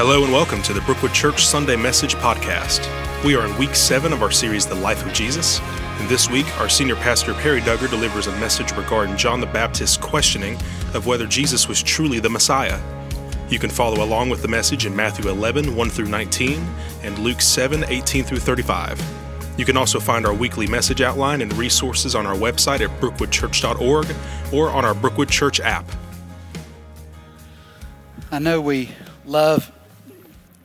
Hello and welcome to the Brookwood Church Sunday Message Podcast. We are in week 7 of our series, The Life of Jesus, and this week our senior pastor Perry Duggar delivers a message regarding John the Baptist's questioning of whether Jesus was truly the Messiah. You can follow along with the message in Matthew 11, 1 through 19, and Luke 7, 18 through 35. You can also find our weekly message outline and resources on our website at brookwoodchurch.org or on our Brookwood Church app. I know we love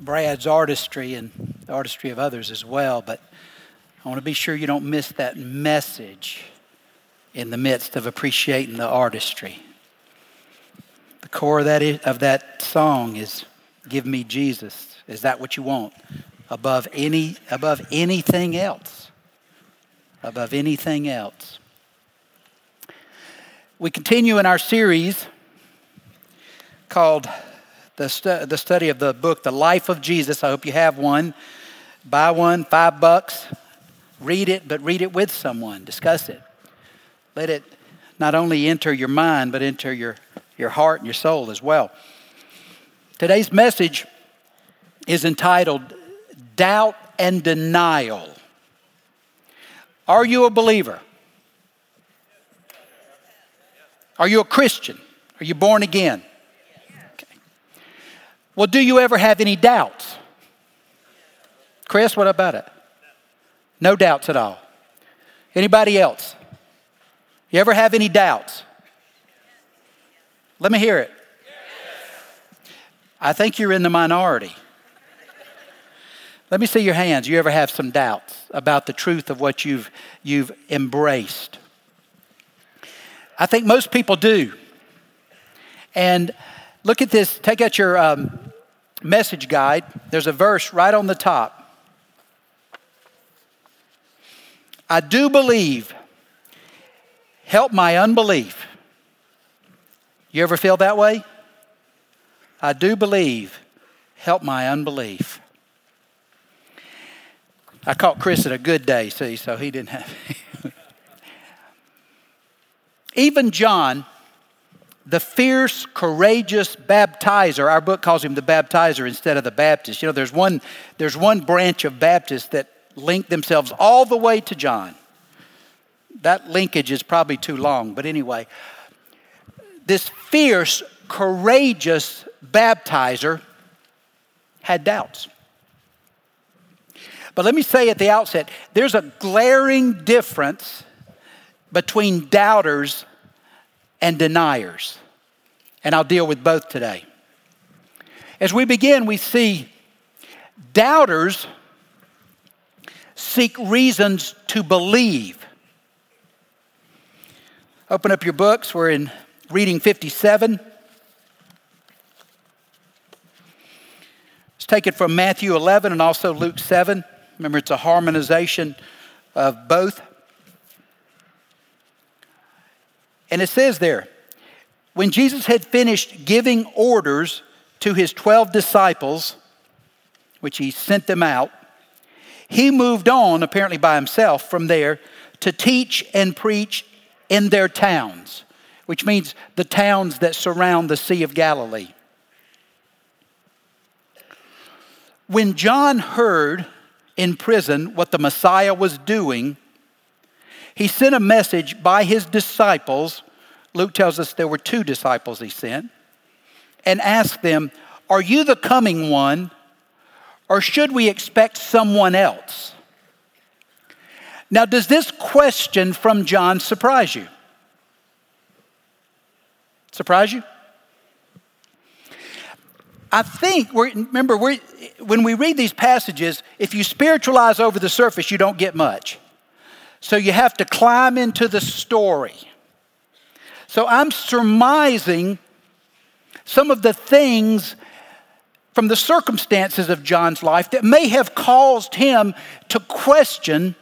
Brad's artistry and the artistry of others as well, but I want to be sure you don't miss that message in the midst of appreciating the artistry. The core of that song is, "Give me Jesus." Is that what you want? Above anything else. We continue in our series called the study of the book, The Life of Jesus. I hope you have one. Buy one, $5. Read it, but read it with someone. Discuss it. Let it not only enter your mind, but enter your heart and your soul as well. Today's message is entitled Doubt and Denial. Are you a believer? Are you a Christian? Are you born again? Well, do you ever have any doubts? Chris, what about it? No doubts at all. Anybody else? You ever have any doubts? Let me hear it. Yes. I think you're in the minority. Let me see your hands. You ever have some doubts about the truth of what you've embraced? I think most people do. And look at this. Take out your message guide. There's a verse right on the top. I do believe. Help my unbelief. You ever feel that way? I do believe. Help my unbelief. I caught Chris at a good day, see, so he didn't have it. Even John, the fierce, courageous baptizer. Our book calls him the baptizer instead of the Baptist. You know, there's one branch of Baptists that link themselves all the way to John. That linkage is probably too long, but anyway. This fierce, courageous baptizer had doubts. But let me say at the outset, there's a glaring difference between doubters and deniers. And I'll deal with both today. As we begin, we see doubters seek reasons to believe. Open up your books. We're in reading 57. Let's take it from Matthew 11 and also Luke 7. Remember, it's a harmonization of both. And it says there, when Jesus had finished giving orders to his 12 disciples, which he sent them out, he moved on, apparently by himself, from there to teach and preach in their towns, which means the towns that surround the Sea of Galilee. When John heard in prison what the Messiah was doing, he sent a message by his disciples. Luke tells us there were 2 disciples he sent, and asked them, "Are you the coming one, or should we expect someone else?" Now, does this question from John surprise you? Surprise you? I think, when we read these passages, if you spiritualize over the surface, you don't get much. So you have to climb into the story. So I'm surmising some of the things from the circumstances of John's life that may have caused him to question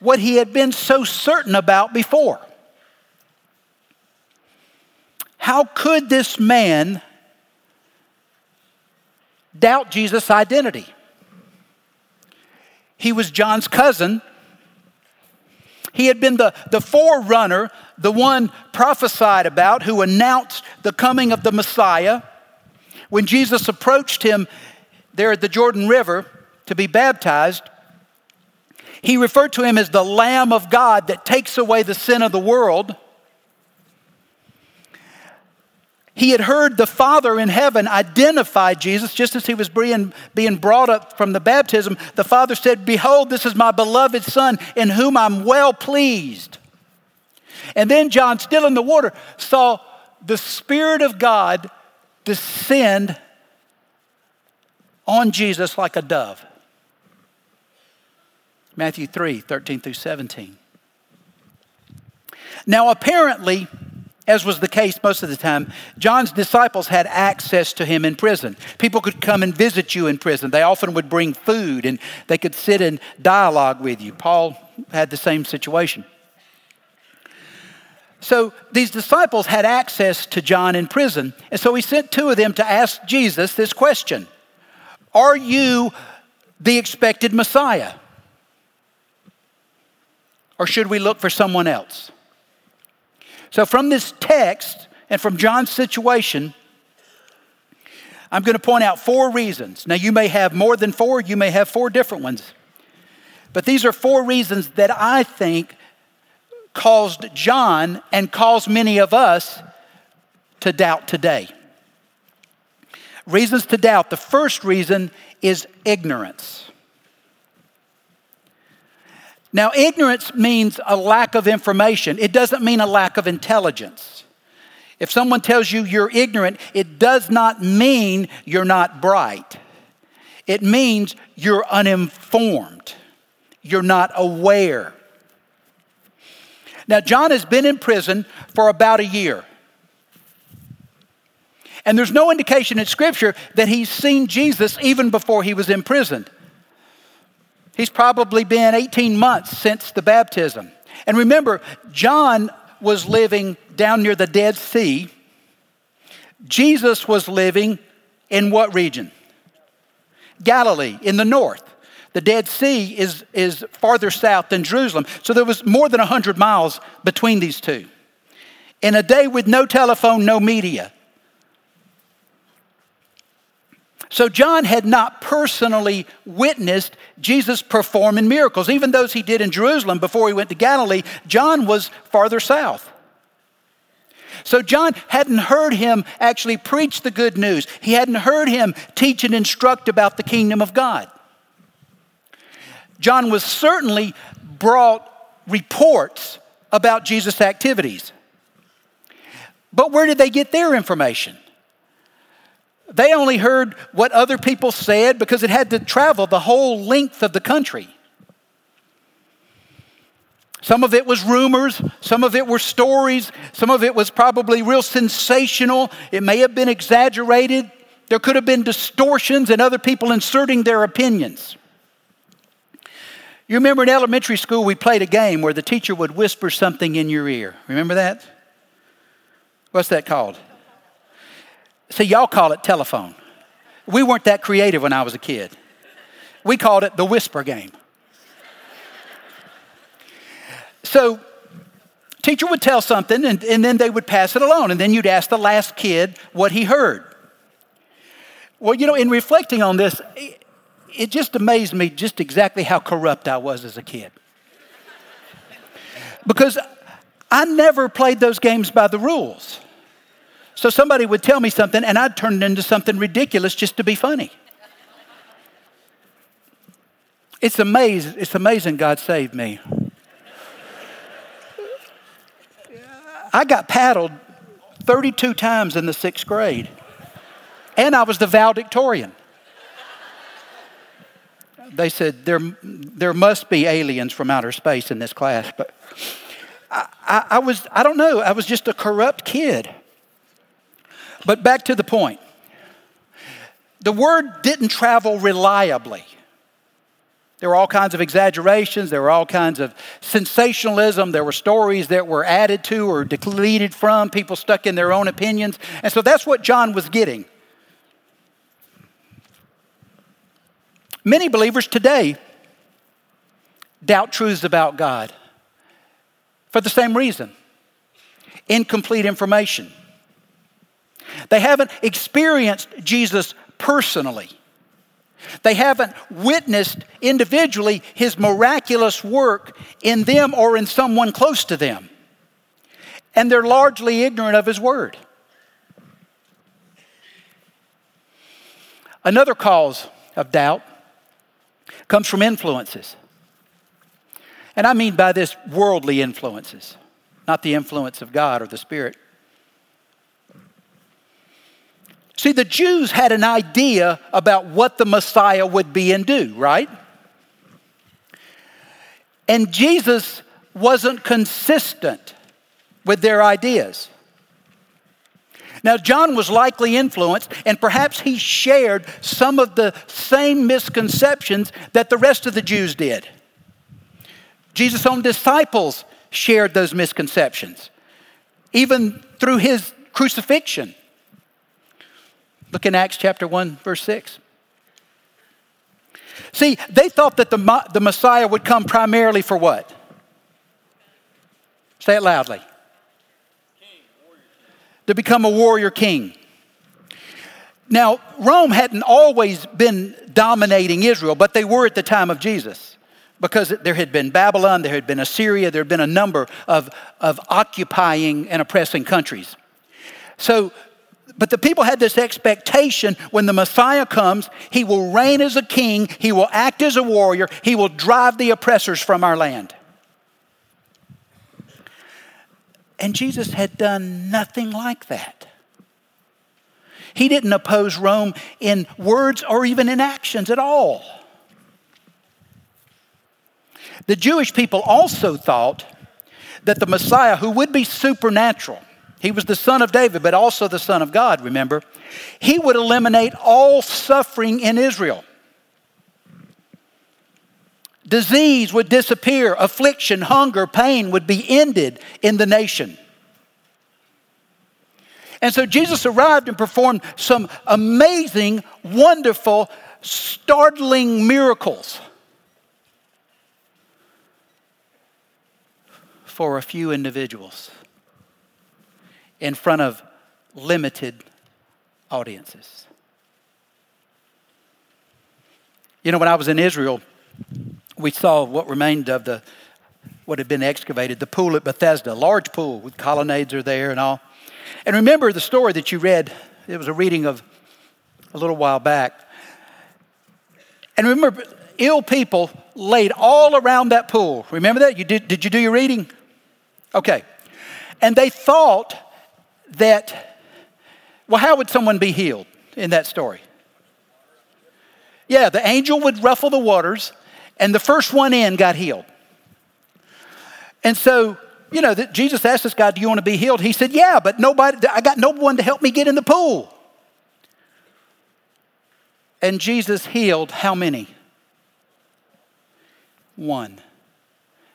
what he had been so certain about before. How could this man doubt Jesus' identity? He was John's cousin. He had been the forerunner, the one prophesied about, who announced the coming of the Messiah. When Jesus approached him there at the Jordan River to be baptized, he referred to him as the Lamb of God that takes away the sin of the world. He had heard the Father in heaven identify Jesus just as he was being brought up from the baptism. The Father said, "Behold, this is my beloved Son in whom I'm well pleased." And then John, still in the water, saw the Spirit of God descend on Jesus like a dove. Matthew 3, 13 through 17. Now apparently, as was the case most of the time, John's disciples had access to him in prison. People could come and visit you in prison. They often would bring food and they could sit and dialogue with you. Paul had the same situation. So these disciples had access to John in prison. And so he sent two of them to ask Jesus this question: "Are you the expected Messiah? Or should we look for someone else?" So from this text and from John's situation, I'm going to point out four reasons. Now you may have more than four, you may have four different ones. But these are four reasons that I think caused John and caused many of us to doubt today. Reasons to doubt. The first reason is ignorance. Now, ignorance means a lack of information. It doesn't mean a lack of intelligence. If someone tells you you're ignorant, it does not mean you're not bright. It means you're uninformed. You're not aware. Now, John has been in prison for about a year. And there's no indication in Scripture that he's seen Jesus even before he was imprisoned. He's probably been 18 months since the baptism. And remember, John was living down near the Dead Sea. Jesus was living in what region? Galilee, in the north. The Dead Sea is farther south than Jerusalem. So there was more than 100 miles between these two. In a day with no telephone, no media. So John had not personally witnessed Jesus performing miracles. Even those he did in Jerusalem before he went to Galilee, John was farther south. So John hadn't heard him actually preach the good news. He hadn't heard him teach and instruct about the kingdom of God. John was certainly brought reports about Jesus' activities. But where did they get their information? They only heard what other people said because it had to travel the whole length of the country. Some of it was rumors. Some of it were stories. Some of it was probably real sensational. It may have been exaggerated. There could have been distortions and other people inserting their opinions. You remember in elementary school we played a game where the teacher would whisper something in your ear. Remember that? What's that called? See, y'all call it telephone. We weren't that creative when I was a kid. We called it the whisper game. So, teacher would tell something and then they would pass it along. And then you'd ask the last kid what he heard. Well, you know, in reflecting on this, it just amazed me just exactly how corrupt I was as a kid. Because I never played those games by the rules. So somebody would tell me something and I'd turn it into something ridiculous just to be funny. It's amazing God saved me. I got paddled 32 times in the 6th grade. And I was the valedictorian. They said there must be aliens from outer space in this class, but I was just a corrupt kid. But back to the point. The word didn't travel reliably. There were all kinds of exaggerations. There were all kinds of sensationalism. There were stories that were added to or deleted from, people stuck in their own opinions. And so that's what John was getting. Many believers today doubt truths about God for the same reason: incomplete information. They haven't experienced Jesus personally. They haven't witnessed individually his miraculous work in them or in someone close to them. And they're largely ignorant of his word. Another cause of doubt comes from influences. And I mean by this worldly influences, not the influence of God or the Spirit. See, the Jews had an idea about what the Messiah would be and do, right? And Jesus wasn't consistent with their ideas. Now, John was likely influenced, and perhaps he shared some of the same misconceptions that the rest of the Jews did. Jesus' own disciples shared those misconceptions, even through his crucifixion. Look in Acts chapter 1, verse 6. See, they thought that the Messiah would come primarily for what? Say it loudly. To become a warrior king. Now, Rome hadn't always been dominating Israel, but they were at the time of Jesus, because there had been Babylon, there had been Assyria, there had been a number of occupying and oppressing countries. So, but the people had this expectation, when the Messiah comes, he will reign as a king, he will act as a warrior, he will drive the oppressors from our land. And Jesus had done nothing like that. He didn't oppose Rome in words or even in actions at all. The Jewish people also thought that the Messiah, who would be supernatural, he was the son of David, but also the son of God, remember, he would eliminate all suffering in Israel. Disease would disappear. Affliction, hunger, pain would be ended in the nation. And so Jesus arrived and performed some amazing, wonderful, startling miracles for a few individuals in front of limited audiences. You know, when I was in Israel, we saw what remained of what had been excavated, the pool at Bethesda, a large pool with colonnades are there and all. And remember the story that you read, it was a reading of a little while back. And remember, ill people laid all around that pool. Remember that? Did you do your reading? Okay. And they thought that, well, how would someone be healed in that story? Yeah, the angel would ruffle the waters, and the first one in got healed. And so, you know, Jesus asked this guy, do you want to be healed? He said, yeah, but I got no one to help me get in the pool. And Jesus healed how many? One.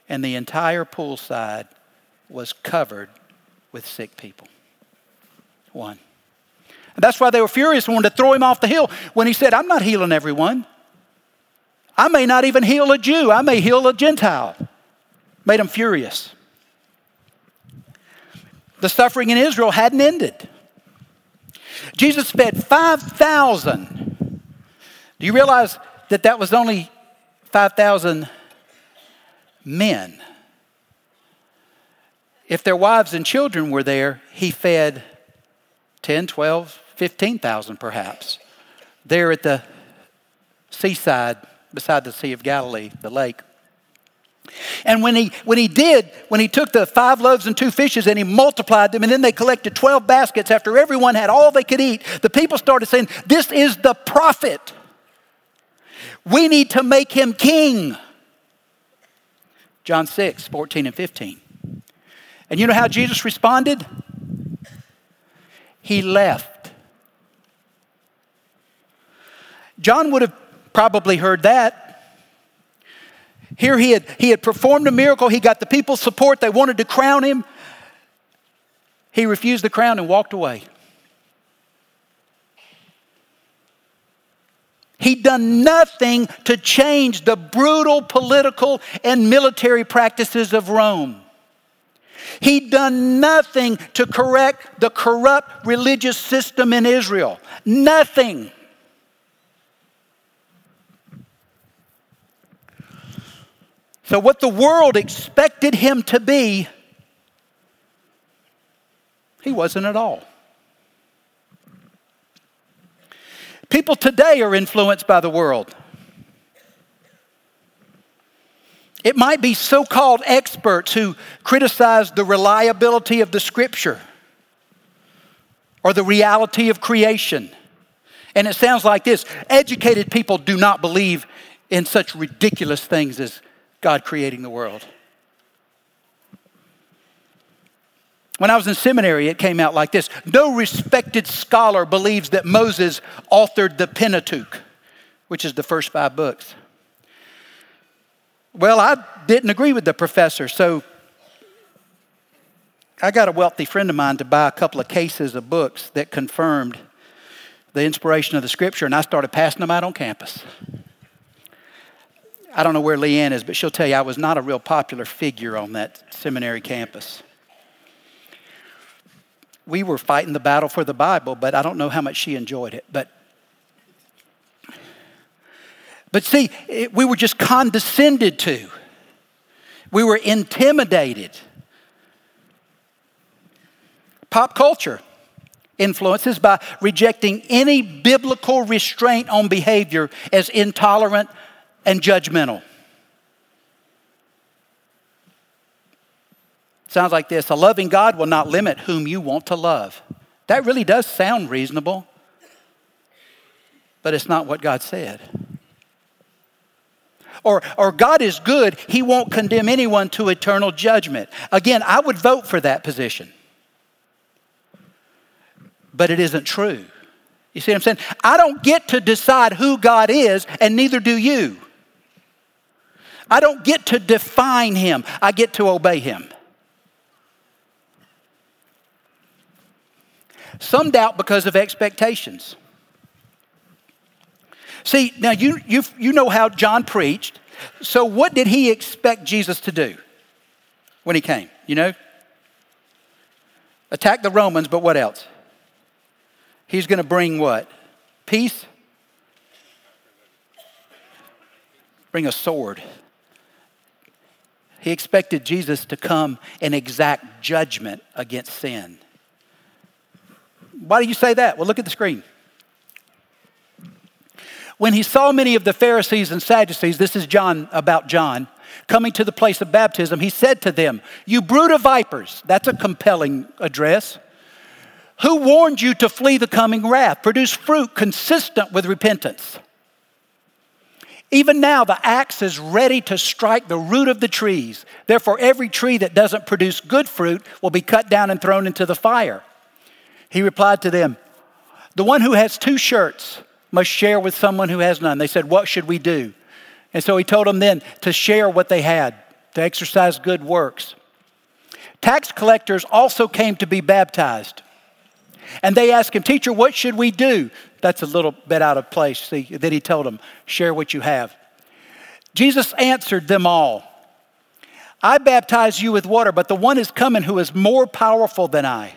And the entire poolside was covered with sick people. One. And that's why they were furious and wanted to throw him off the hill when he said, I'm not healing everyone. I may not even heal a Jew. I may heal a Gentile. Made them furious. The suffering in Israel hadn't ended. Jesus fed 5,000. Do you realize that was only 5,000 men? If their wives and children were there, he fed 10, 12, 15,000 perhaps, there at the seaside beside the Sea of Galilee, the lake. And when he took the 5 loaves and 2 fishes and he multiplied them, and then they collected 12 baskets after everyone had all they could eat, the people started saying, this is the prophet. We need to make him king. John 6, 14 and 15. And you know how Jesus responded? He left. John would have probably heard that. Here he had performed a miracle. He got the people's support. They wanted to crown him. He refused the crown and walked away. He'd done nothing to change the brutal political and military practices of Rome. He'd done nothing to correct the corrupt religious system in Israel. Nothing. So what the world expected him to be, he wasn't at all. People today are influenced by the world. It might be so-called experts who criticize the reliability of the Scripture or the reality of creation. And it sounds like this: educated people do not believe in such ridiculous things as God creating the world. When I was in seminary, it came out like this: no respected scholar believes that Moses authored the Pentateuch, which is the first 5 books. Well, I didn't agree with the professor, so I got a wealthy friend of mine to buy a couple of cases of books that confirmed the inspiration of the Scripture, and I started passing them out on campus. I don't know where Leanne is, but she'll tell you I was not a real popular figure on that seminary campus. We were fighting the battle for the Bible, but I don't know how much she enjoyed it, But see, we were just condescended to. We were intimidated. Pop culture influences by rejecting any biblical restraint on behavior as intolerant and judgmental. Sounds like this: a loving God will not limit whom you want to love. That really does sound reasonable, but it's not what God said. Or God is good, he won't condemn anyone to eternal judgment. Again, I would vote for that position. But it isn't true. You see what I'm saying? I don't get to decide who God is, and neither do you. I don't get to define him. I get to obey him. Some doubt because of expectations. See, now you know how John preached. So what did he expect Jesus to do when he came? You know? Attack the Romans, but what else? He's going to bring what? Peace? Bring a sword. He expected Jesus to come and exact judgment against sin. Why do you say that? Well, look at the screen. When he saw many of the Pharisees and Sadducees, this is John about John, coming to the place of baptism, he said to them, "You brood of vipers," that's a compelling address, "who warned you to flee the coming wrath? Produce fruit consistent with repentance. Even now the axe is ready to strike the root of the trees. Therefore every tree that doesn't produce good fruit will be cut down and thrown into the fire." He replied to them, "The one who has 2 shirts must share with someone who has none." They said, "What should we do?" And so he told them then to share what they had, to exercise good works. Tax collectors also came to be baptized. And they asked him, "Teacher, what should we do?" That's a little bit out of place. See, then he told them, "Share what you have." Jesus answered them all, "I baptize you with water, but the one is coming who is more powerful than I.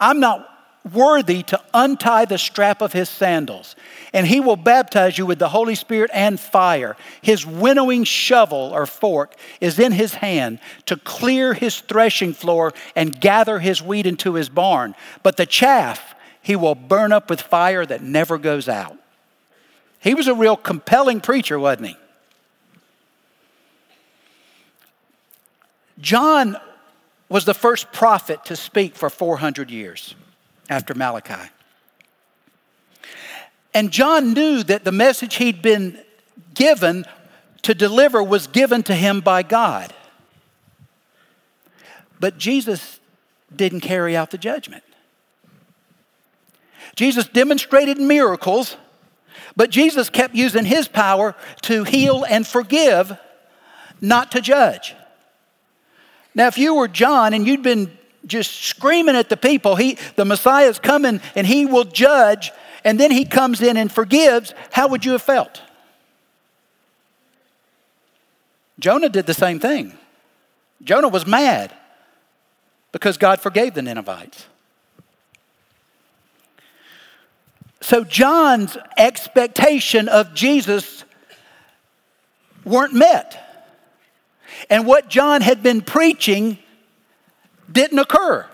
I'm not worthy to untie the strap of his sandals, and he will baptize you with the Holy Spirit and fire. His winnowing shovel or fork is in his hand to clear his threshing floor and gather his wheat into his barn, but the chaff he will burn up with fire that never goes out." He was a real compelling preacher, wasn't he? John was the first prophet to speak for 400 years. After Malachi. And John knew that the message he'd been given to deliver was given to him by God. But Jesus didn't carry out the judgment. Jesus demonstrated miracles, but Jesus kept using his power to heal and forgive, not to judge. Now, if you were John and you'd been just screaming at the people, the Messiah is coming and he will judge, and then he comes in and forgives, how would you have felt? Jonah did the same thing. Jonah was mad. because God forgave the Ninevites. So John's expectation of Jesus weren't met. And what John had been preaching didn't occur.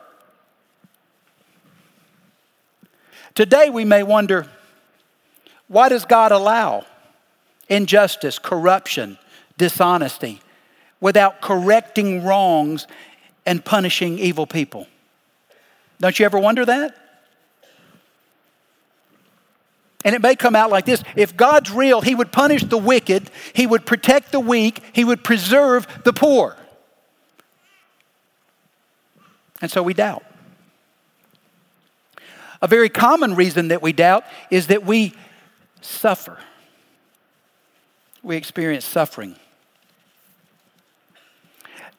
Today we may wonder, why does God allow injustice, corruption, dishonesty, without correcting wrongs and punishing evil people? Don't you ever wonder that? And it may come out like this. If God's real, he would punish the wicked. He would protect the weak. He would preserve the poor. And so we doubt. A very common reason that we doubt is that we suffer. We experience suffering.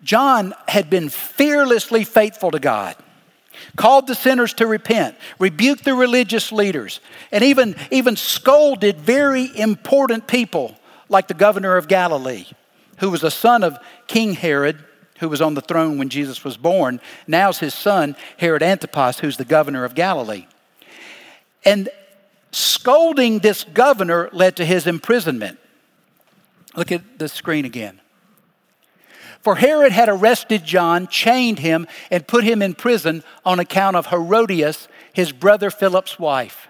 John had been fearlessly faithful to God, called the sinners to repent, rebuked the religious leaders, and even scolded very important people like the governor of Galilee, who was a son of King Herod, who was on the throne when Jesus was born. Now's his son, Herod Antipas, who's the governor of Galilee. And scolding this governor led to his imprisonment. Look at the screen again. For Herod had arrested John, chained him, and put him in prison on account of Herodias, his brother Philip's wife.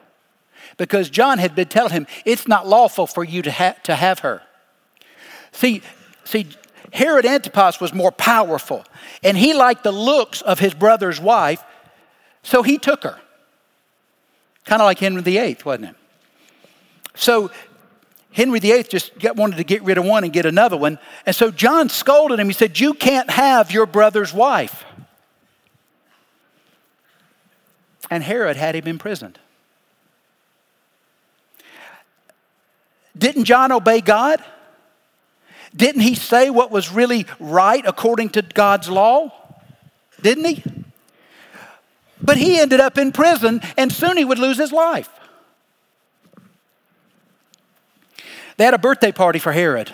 Because John had been telling him, it's not lawful for you to have her. See, Herod Antipas was more powerful, and he liked the looks of his brother's wife, so he took her. Kind of like Henry VIII, wasn't it? So Henry VIII wanted to get rid of one and get another one. And so John scolded him. He said, you can't have your brother's wife. And Herod had him imprisoned. Didn't John obey God? Didn't he say what was really right according to God's law? Didn't he? But he ended up in prison, and soon he would lose his life. They had a birthday party for Herod.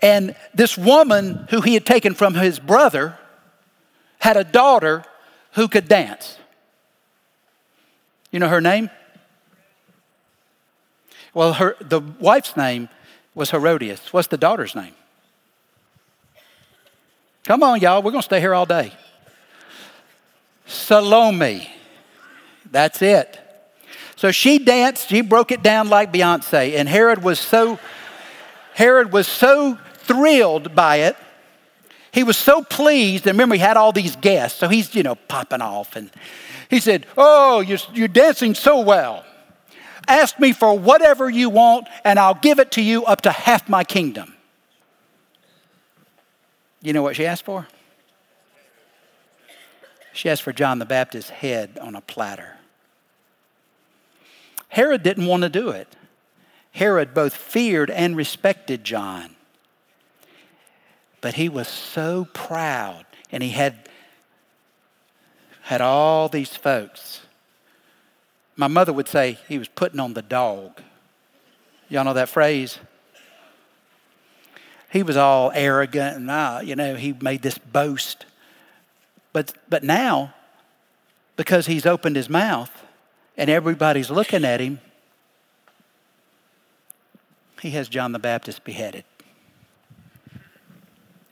And this woman who he had taken from his brother had a daughter who could dance. You know her name? Well, the wife's name was Herodias. What's the daughter's name? Come on, y'all. We're going to stay here all day. Salome. That's it. So she danced, she broke it down like Beyonce, and Herod was so thrilled by it. He was so pleased, and remember he had all these guests, so he's, popping off. And he said, oh, you're dancing so well. Ask me for whatever you want, and I'll give it to you up to half my kingdom. You know what she asked for? She asked for John the Baptist's head on a platter. Herod didn't want to do it. Herod both feared and respected John. But he was so proud, and he had all these folks. My mother would say he was putting on the dog. Y'all know that phrase? He was all arrogant, and he made this boast. But now, because he's opened his mouth, and everybody's looking at him, he has John the Baptist beheaded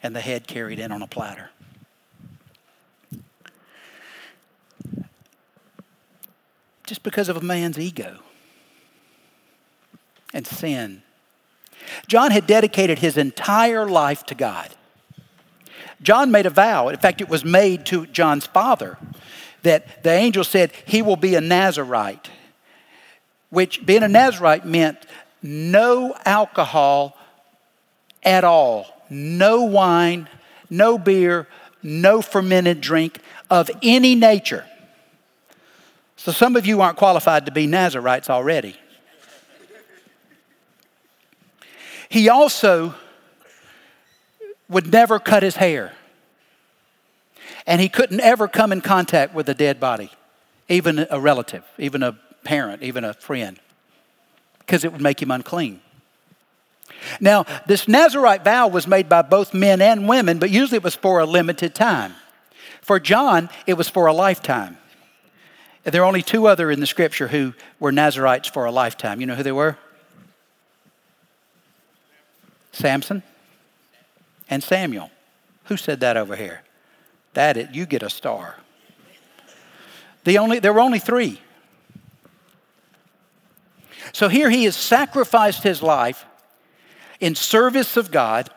and the head carried in on a platter. Just because of a man's ego and sin. John had dedicated his entire life to God. John made a vow. In fact, it was made to John's father, that the angel said, he will be a Nazirite, which being a Nazirite meant no alcohol at all. No wine, no beer, no fermented drink of any nature. So some of you aren't qualified to be Nazirites already. He also would never cut his hair. And he couldn't ever come in contact with a dead body, even a relative, even a parent, even a friend, because it would make him unclean. Now, this Nazirite vow was made by both men and women, but usually it was for a limited time. For John, it was for a lifetime. There are only two other in the scripture who were Nazirites for a lifetime. You know who they were? Samson and Samuel. Who said that over here? You get a star. There were only three. So here he has sacrificed his life in service of God.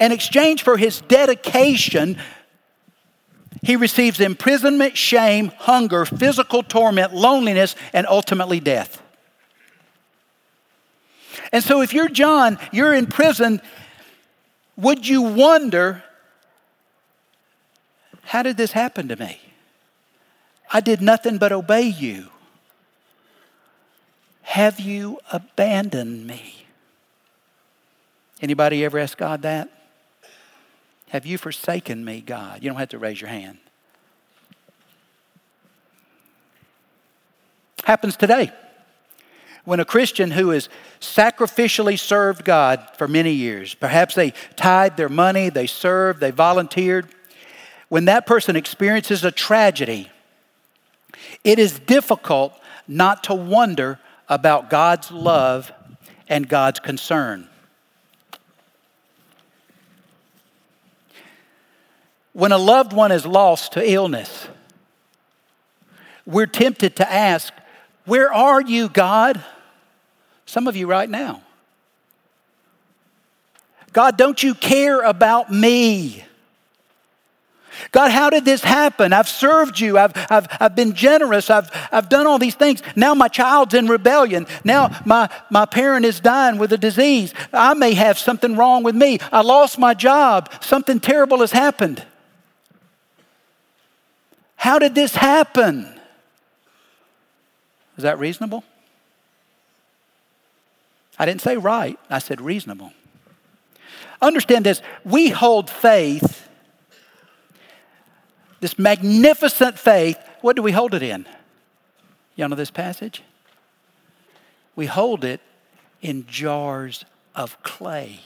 In exchange for his dedication, he receives imprisonment, shame, hunger, physical torment, loneliness, and ultimately death. And so if you're John, you're in prison, would you wonder, how did this happen to me? I did nothing but obey you. Have you abandoned me? Anybody ever ask God that? Have you forsaken me, God? You don't have to raise your hand. Happens today. When a Christian who has sacrificially served God for many years, perhaps they tied their money, they served, they volunteered, when that person experiences a tragedy, it is difficult not to wonder about God's love and God's concern. When a loved one is lost to illness, we're tempted to ask, where are you, God? Some of you right now. God, don't you care about me? God, how did this happen? I've served you. I've been generous. I've done all these things. Now my child's in rebellion. Now my parent is dying with a disease. I may have something wrong with me. I lost my job. Something terrible has happened. How did this happen? Is that reasonable? I didn't say right. I said reasonable. Understand this. We hold faith, this magnificent faith. What do we hold it in? Y'all know this passage? We hold it in jars of clay.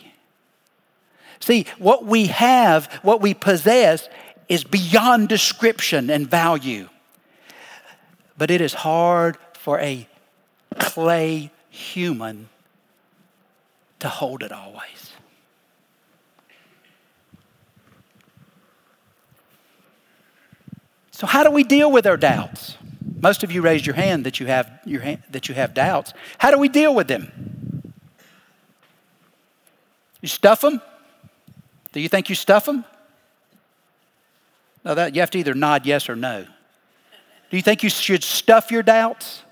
See, what we have, what we possess, is beyond description and value. But it is hard for a clay human to hold it always. So how do we deal with our doubts? Most of you raised your hand that you have doubts. How do we deal with them? You stuff them? Do you think you stuff them? No, you have to either nod yes or no. Do you think you should stuff your doubts?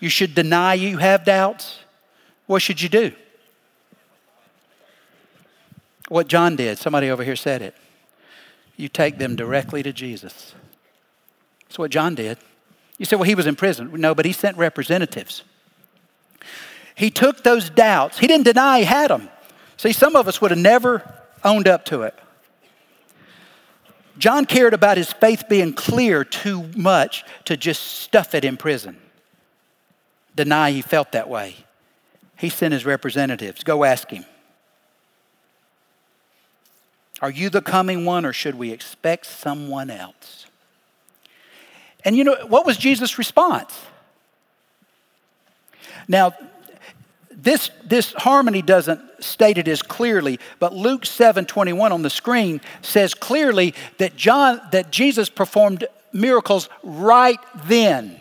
You should deny you have doubts? What should you do? What John did, somebody over here said it. You take them directly to Jesus. That's what John did. You say, well, he was in prison. No, but he sent representatives. He took those doubts. He didn't deny he had them. See, some of us would have never owned up to it. John cared about his faith being clear too much to just stuff it in prison. Deny he felt that way. He sent his representatives. Go ask him. Are you the coming one, or should we expect someone else? And you know, what was Jesus' response? Now, this harmony doesn't state it as clearly, but Luke 7:21 on the screen says clearly that Jesus performed miracles right then.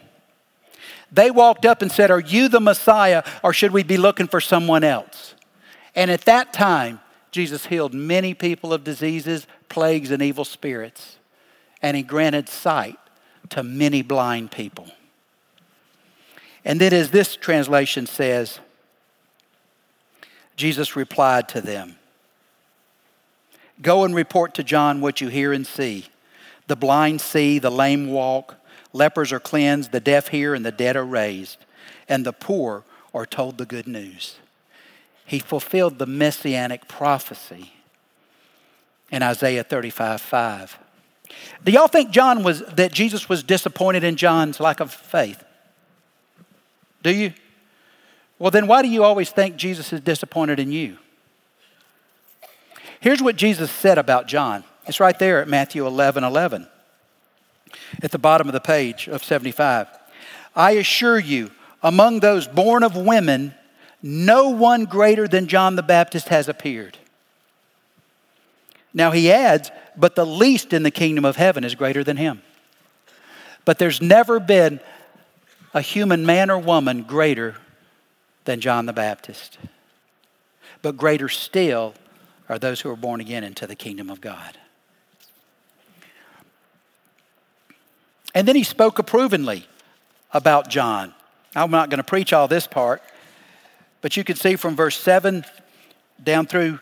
They walked up and said, "Are you the Messiah, or should we be looking for someone else?" And at that time, Jesus healed many people of diseases, plagues, and evil spirits, and he granted sight to many blind people. And then, as this translation says, Jesus replied to them, "Go and report to John what you hear and see. The blind see, the lame walk, lepers are cleansed, the deaf hear, and the dead are raised, and the poor are told the good news." He fulfilled the messianic prophecy in Isaiah 35:5. Do y'all think that Jesus was disappointed in John's lack of faith? Do you? Well, then why do you always think Jesus is disappointed in you? Here's what Jesus said about John. It's right there at Matthew 11:11, at the bottom of the page of 75. I assure you, among those born of women, no one greater than John the Baptist has appeared. Now he adds, but the least in the kingdom of heaven is greater than him. But there's never been a human man or woman greater than John the Baptist. But greater still are those who are born again into the kingdom of God. And then he spoke approvingly about John. I'm not going to preach all this part, but you can see from verse 7 down through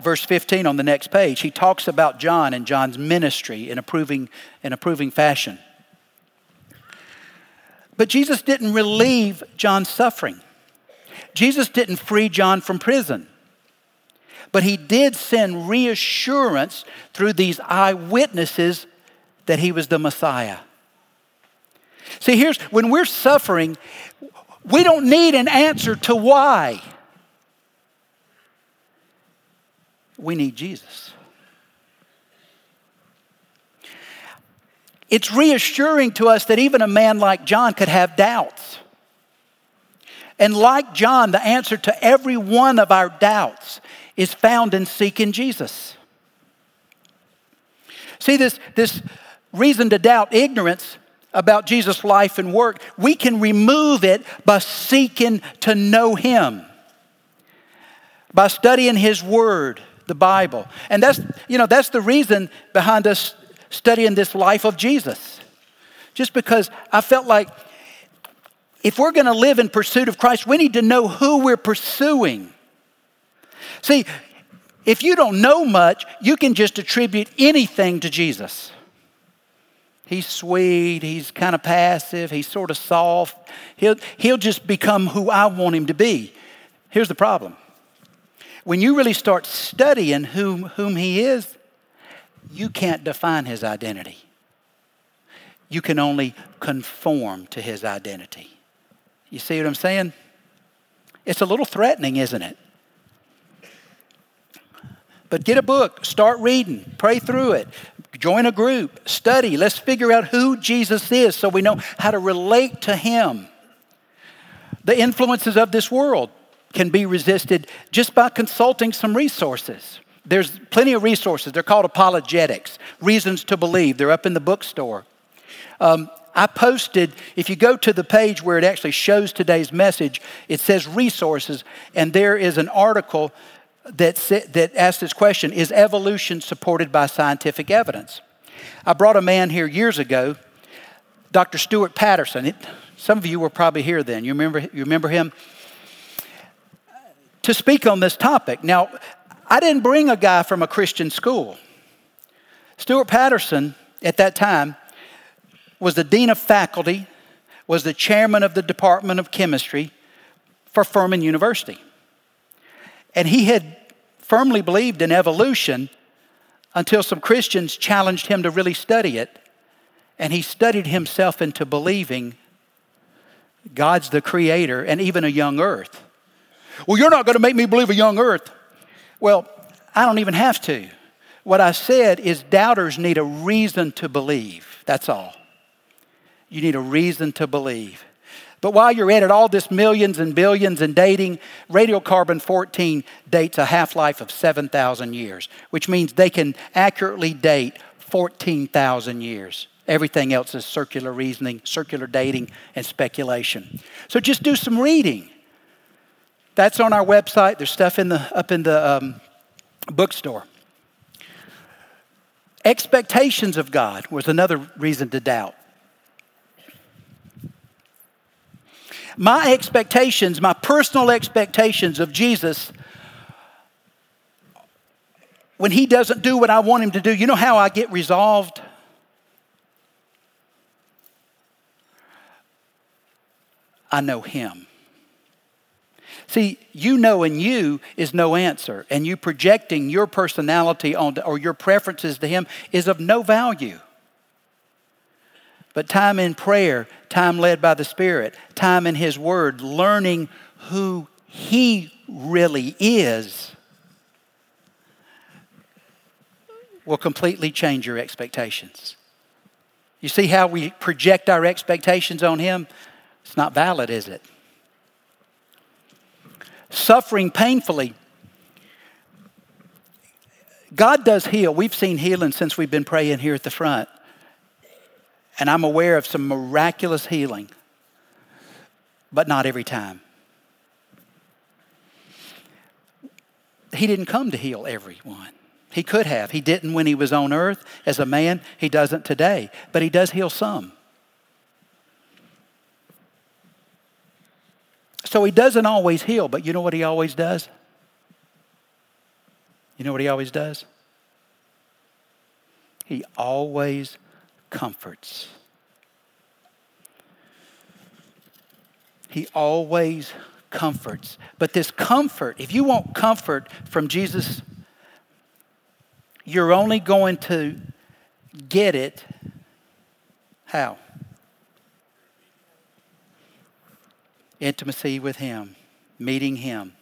verse 15 on the next page, he talks about John and John's ministry in approving fashion. But Jesus didn't relieve John's suffering. Jesus didn't free John from prison. But he did send reassurance through these eyewitnesses that he was the Messiah. See, when we're suffering, we don't need an answer to why. We need Jesus. It's reassuring to us that even a man like John could have doubts. And like John, the answer to every one of our doubts is found in seeking Jesus. See, this reason to doubt ignorance about Jesus' life and work, we can remove it by seeking to know him, by studying his word, the Bible. And that's the reason behind us studying this life of Jesus. Just because I felt like if we're going to live in pursuit of Christ, we need to know who we're pursuing. See, if you don't know much, you can just attribute anything to Jesus. He's sweet, he's kind of passive, he's sort of soft. He'll just become who I want him to be. Here's the problem. When you really start studying whom he is, you can't define his identity. You can only conform to his identity. You see what I'm saying? It's a little threatening, isn't it? But get a book, start reading, pray through it, join a group, study. Let's figure out who Jesus is so we know how to relate to him. The influences of this world can be resisted just by consulting some resources. There's plenty of resources. They're called apologetics, reasons to believe. They're up in the bookstore. I posted, if you go to the page where it actually shows today's message, it says resources, and there is an article that asks this question: is evolution supported by scientific evidence? I brought a man here years ago, Dr. Stuart Patterson. Some of you were probably here then. You remember him? To speak on this topic. Now, I didn't bring a guy from a Christian school. Stuart Patterson, at that time, was the dean of faculty, was the chairman of the Department of Chemistry for Furman University. And he had firmly believed in evolution until some Christians challenged him to really study it. And he studied himself into believing God's the creator and even a young earth. Well, you're not going to make me believe a young earth. Well, I don't even have to. What I said is doubters need a reason to believe. That's all. You need a reason to believe. But while you're at it, all this millions and billions and dating, radiocarbon-14 dates a half-life of 7,000 years, which means they can accurately date 14,000 years. Everything else is circular reasoning, circular dating, and speculation. So just do some reading. That's on our website. There's stuff up in the bookstore. Expectations of God was another reason to doubt. My expectations, my personal expectations of Jesus, when he doesn't do what I want him to do, you know how I get resolved? I know him. See, you knowing you is no answer, and you projecting your personality or your preferences to him is of no value. But time in prayer, time led by the Spirit, time in His Word, learning who He really is will completely change your expectations. You see how we project our expectations on Him? It's not valid, is it? Suffering painfully. God does heal. We've seen healing since we've been praying here at the front. And I'm aware of some miraculous healing, but not every time. He didn't come to heal everyone. He could have. He didn't when He was on earth as a man. He doesn't today, but He does heal some. So He doesn't always heal, but you know what He always does? You know what He always does? He always comforts. He always comforts. But this comfort, if you want comfort from Jesus, you're only going to get it how? Intimacy with Him, meeting Him.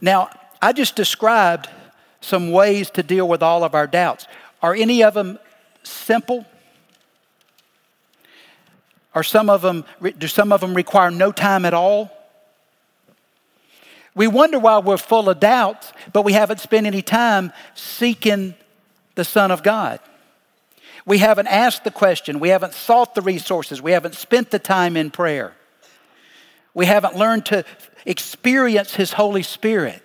Now, I just described some ways to deal with all of our doubts. Are any of them simple? Are some of them, do some of them require no time at all? We wonder why we're full of doubts, but we haven't spent any time seeking the Son of God. We haven't asked the question. We haven't sought the resources. We haven't spent the time in prayer. We haven't learned to experience His Holy Spirit.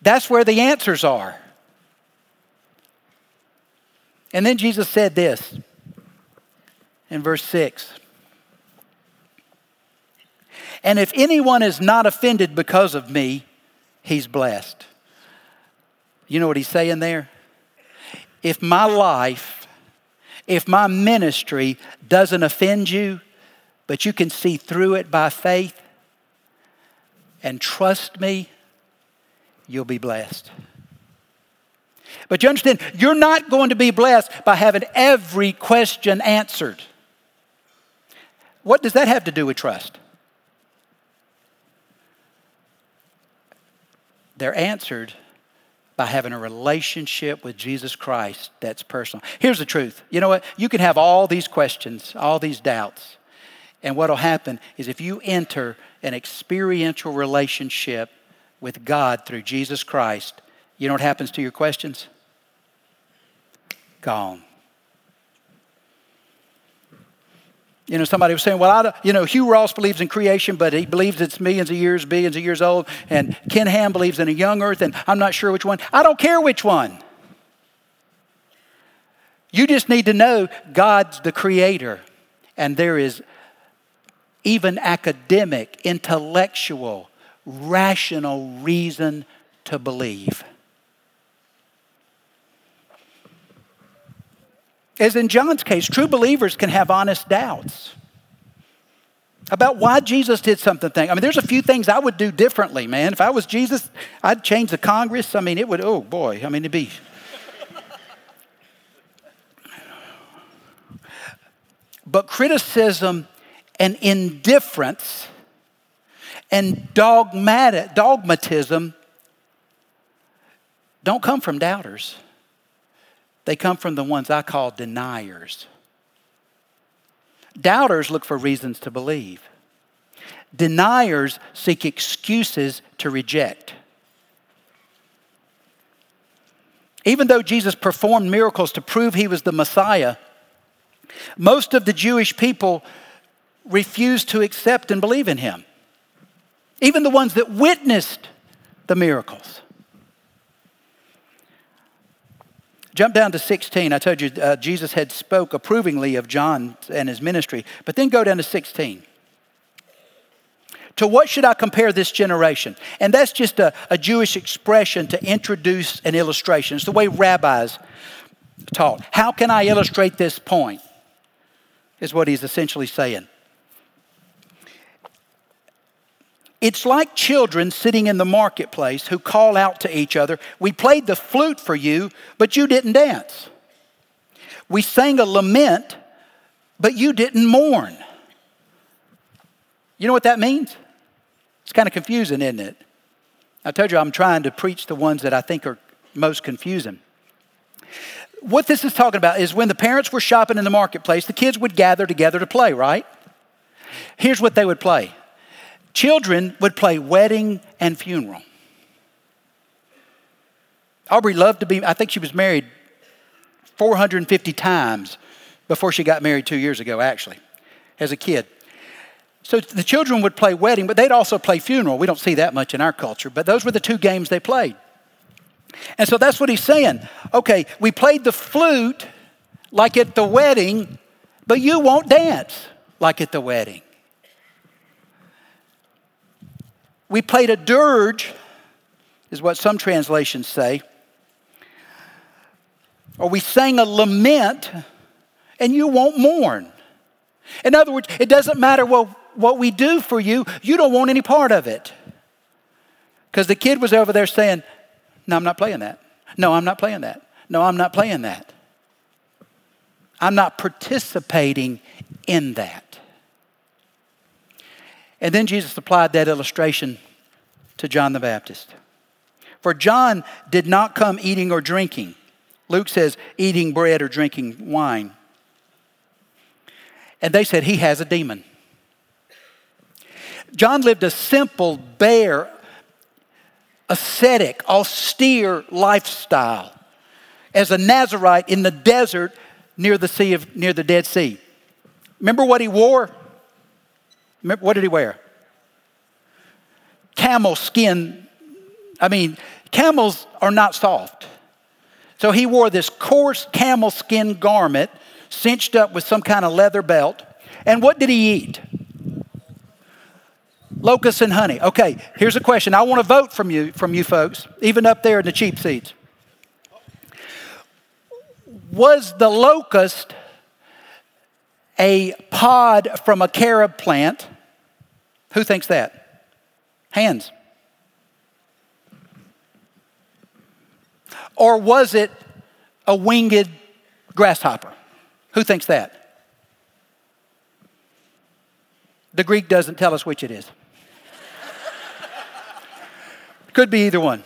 That's where the answers are. And then Jesus said this in verse 6. And if anyone is not offended because of me, he's blessed. You know what He's saying there? If my life, if my ministry doesn't offend you, but you can see through it by faith and trust me, you'll be blessed. But you understand, you're not going to be blessed by having every question answered. What does that have to do with trust? They're answered by having a relationship with Jesus Christ that's personal. Here's the truth. You know what? You can have all these questions, all these doubts. And what'll happen is if you enter an experiential relationship with God through Jesus Christ, you know what happens to your questions? Gone. You know, somebody was saying, well, Hugh Ross believes in creation, but he believes it's millions of years, billions of years old. And Ken Ham believes in a young earth, and I'm not sure which one. I don't care which one. You just need to know God's the creator. And there is even academic, intellectual, rational reason to believe. As in John's case, true believers can have honest doubts about why Jesus did something. I mean, there's a few things I would do differently, man. If I was Jesus, I'd change the Congress. I mean, it would, oh boy, I mean, it'd be. But criticism and indifference and dogmatism don't come from doubters. They come from the ones I call deniers. Doubters look for reasons to believe. Deniers seek excuses to reject. Even though Jesus performed miracles to prove He was the Messiah, most of the Jewish people refused to accept and believe in Him. Even the ones that witnessed the miracles. Jump down to 16. I told you Jesus had spoke approvingly of John and his ministry. But then go down to 16. To what should I compare this generation? And that's just a Jewish expression to introduce an illustration. It's the way rabbis taught. How can I illustrate this point? Is what he's essentially saying. It's like children sitting in the marketplace who call out to each other, we played the flute for you, but you didn't dance. We sang a lament, but you didn't mourn. You know what that means? It's kind of confusing, isn't it? I told you I'm trying to preach the ones that I think are most confusing. What this is talking about is when the parents were shopping in the marketplace, the kids would gather together to play, right? Here's what they would play. Children would play wedding and funeral. Aubrey loved to be, I think she was married 450 times before she got married 2 years ago, actually, as a kid. So the children would play wedding, but they'd also play funeral. We don't see that much in our culture, but those were the two games they played. And so that's what he's saying. Okay, we played the flute like at the wedding, but you won't dance like at the wedding. We played a dirge, is what some translations say. Or we sang a lament, and you won't mourn. In other words, it doesn't matter what we do for you. You don't want any part of it. Because the kid was over there saying, no, I'm not playing that. No, I'm not playing that. No, I'm not playing that. I'm not participating in that. And then Jesus applied that illustration to John the Baptist. For John did not come eating or drinking. Luke says eating bread or drinking wine. And they said he has a demon. John lived a simple, bare, ascetic, austere lifestyle as a Nazirite in the desert near the Dead Sea. Remember what he wore? What did he wear? Camel skin. I mean, camels are not soft. So he wore this coarse camel skin garment cinched up with some kind of leather belt. And what did he eat? Locusts and honey. Okay, here's a question. I want to vote from you folks, even up there in the cheap seats. Was the locust a pod from a carob plant? Who thinks that? Hands. Or was it a winged grasshopper? Who thinks that? The Greek doesn't tell us which it is. Could be either one.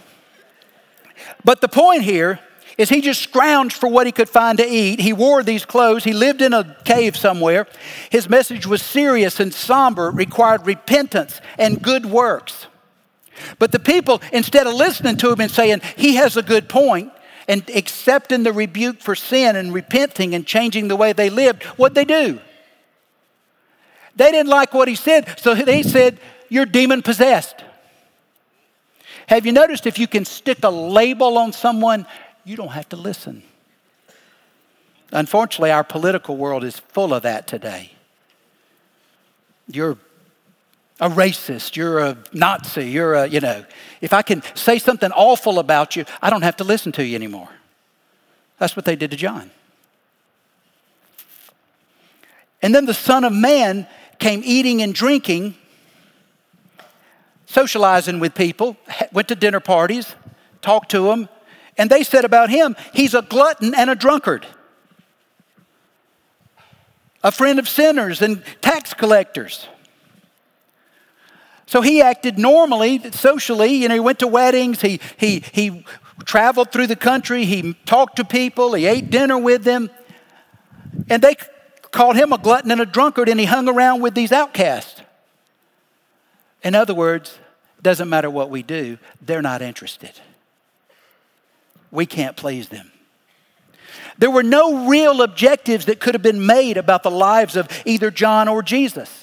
But the point here is he just scrounged for what he could find to eat. He wore these clothes. He lived in a cave somewhere. His message was serious and somber, required repentance and good works. But the people, instead of listening to him and saying, he has a good point, and accepting the rebuke for sin and repenting and changing the way they lived, what'd they do? They didn't like what he said, so they said, you're demon-possessed. Have you noticed if you can stick a label on someone, you don't have to listen? Unfortunately, our political world is full of that today. You're a racist, you're a Nazi, you're a, If I can say something awful about you, I don't have to listen to you anymore. That's what they did to John. And then the Son of Man came eating and drinking, socializing with people, went to dinner parties, talked to them, and they said about him, he's a glutton and a drunkard, a friend of sinners and tax collectors. So he acted normally, socially. He went to weddings. He traveled through the country. He talked to people. He ate dinner with them. And they called him a glutton and a drunkard, and he hung around with these outcasts. In other words, it doesn't matter what we do. They're not interested. We can't please them. There were no real objectives that could have been made about the lives of either John or Jesus.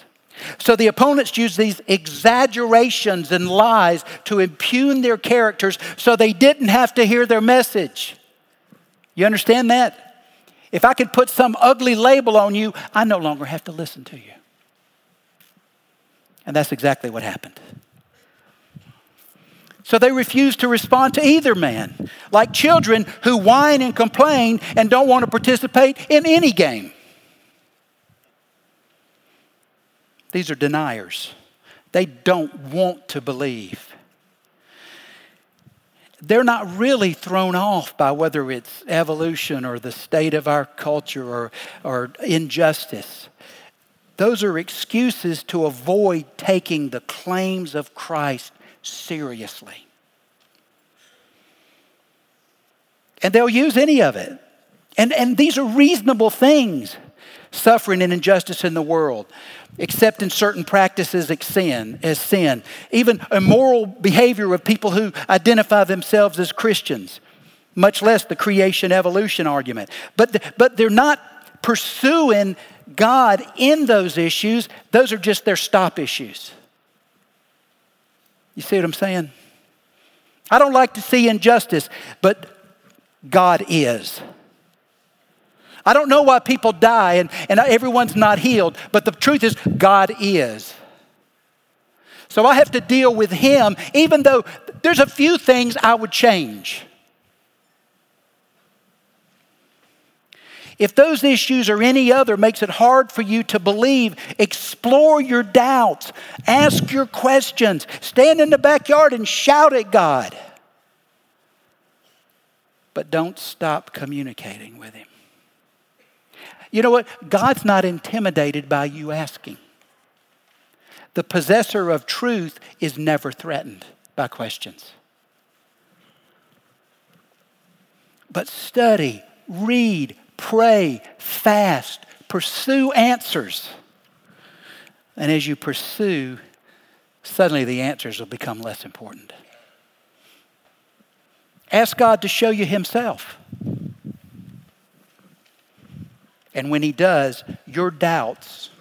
So the opponents used these exaggerations and lies to impugn their characters so they didn't have to hear their message. You understand that? If I could put some ugly label on you, I no longer have to listen to you. And that's exactly what happened. So they refused to respond to either man, like children who whine and complain and don't want to participate in any game. These are deniers. They don't want to believe. they're not really thrown off by whether it's evolution or the state of our culture or injustice. Those are excuses to avoid taking the claims of Christ seriously. And they'll use any of it. And these are reasonable things. Suffering and injustice in the world, accepting certain practices as sin, even immoral behavior of people who identify themselves as Christians, much less the creation-evolution argument. But they're not pursuing God in those issues. Those are just their stop issues. You see what I'm saying? I don't like to see injustice, but God is. I don't know why people die and everyone's not healed, but the truth is God is. So I have to deal with him, even though there's a few things I would change. If those issues or any other makes it hard for you to believe, explore your doubts, ask your questions, stand in the backyard and shout at God. But don't stop communicating with him. You know what? God's not intimidated by you asking. The possessor of truth is never threatened by questions. But study, read, pray, fast, pursue answers. And as you pursue, suddenly the answers will become less important. Ask God to show you himself. And when he does, your doubts,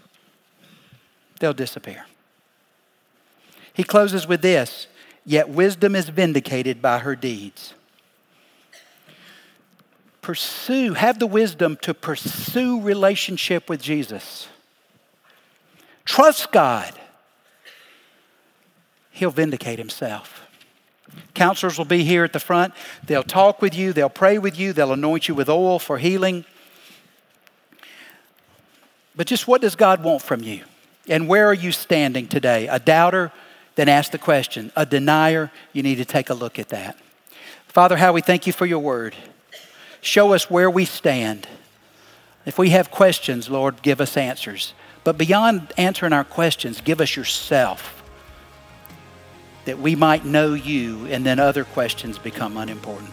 they'll disappear. He closes with this, yet wisdom is vindicated by her deeds. Have the wisdom to pursue relationship with Jesus. Trust God. He'll vindicate himself. Counselors will be here at the front. They'll talk with you. They'll pray with you. They'll anoint you with oil for healing. But just what does God want from you? And where are you standing today? A doubter? Then ask the question. A denier? You need to take a look at that. Father, how we thank you for your word. Show us where we stand. If we have questions, Lord, give us answers. But beyond answering our questions, give us yourself that we might know you, and then other questions become unimportant.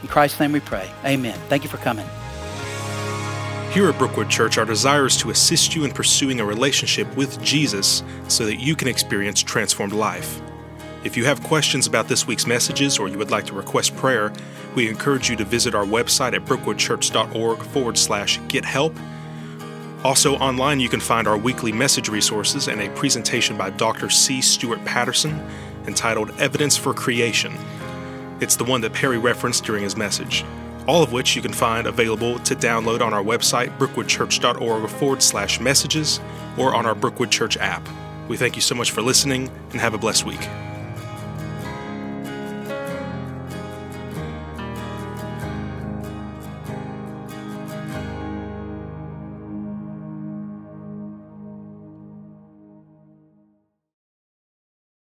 In Christ's name we pray. Amen. Thank you for coming. Here at Brookwood Church, our desire is to assist you in pursuing a relationship with Jesus so that you can experience transformed life. If you have questions about this week's messages or you would like to request prayer, we encourage you to visit our website at brookwoodchurch.org/gethelp. Also online, you can find our weekly message resources and a presentation by Dr. C. Stuart Patterson entitled Evidence for Creation. It's the one that Perry referenced during his message. All of which you can find available to download on our website, brookwoodchurch.org/messages, or on our Brookwood Church app. We thank you so much for listening, and have a blessed week.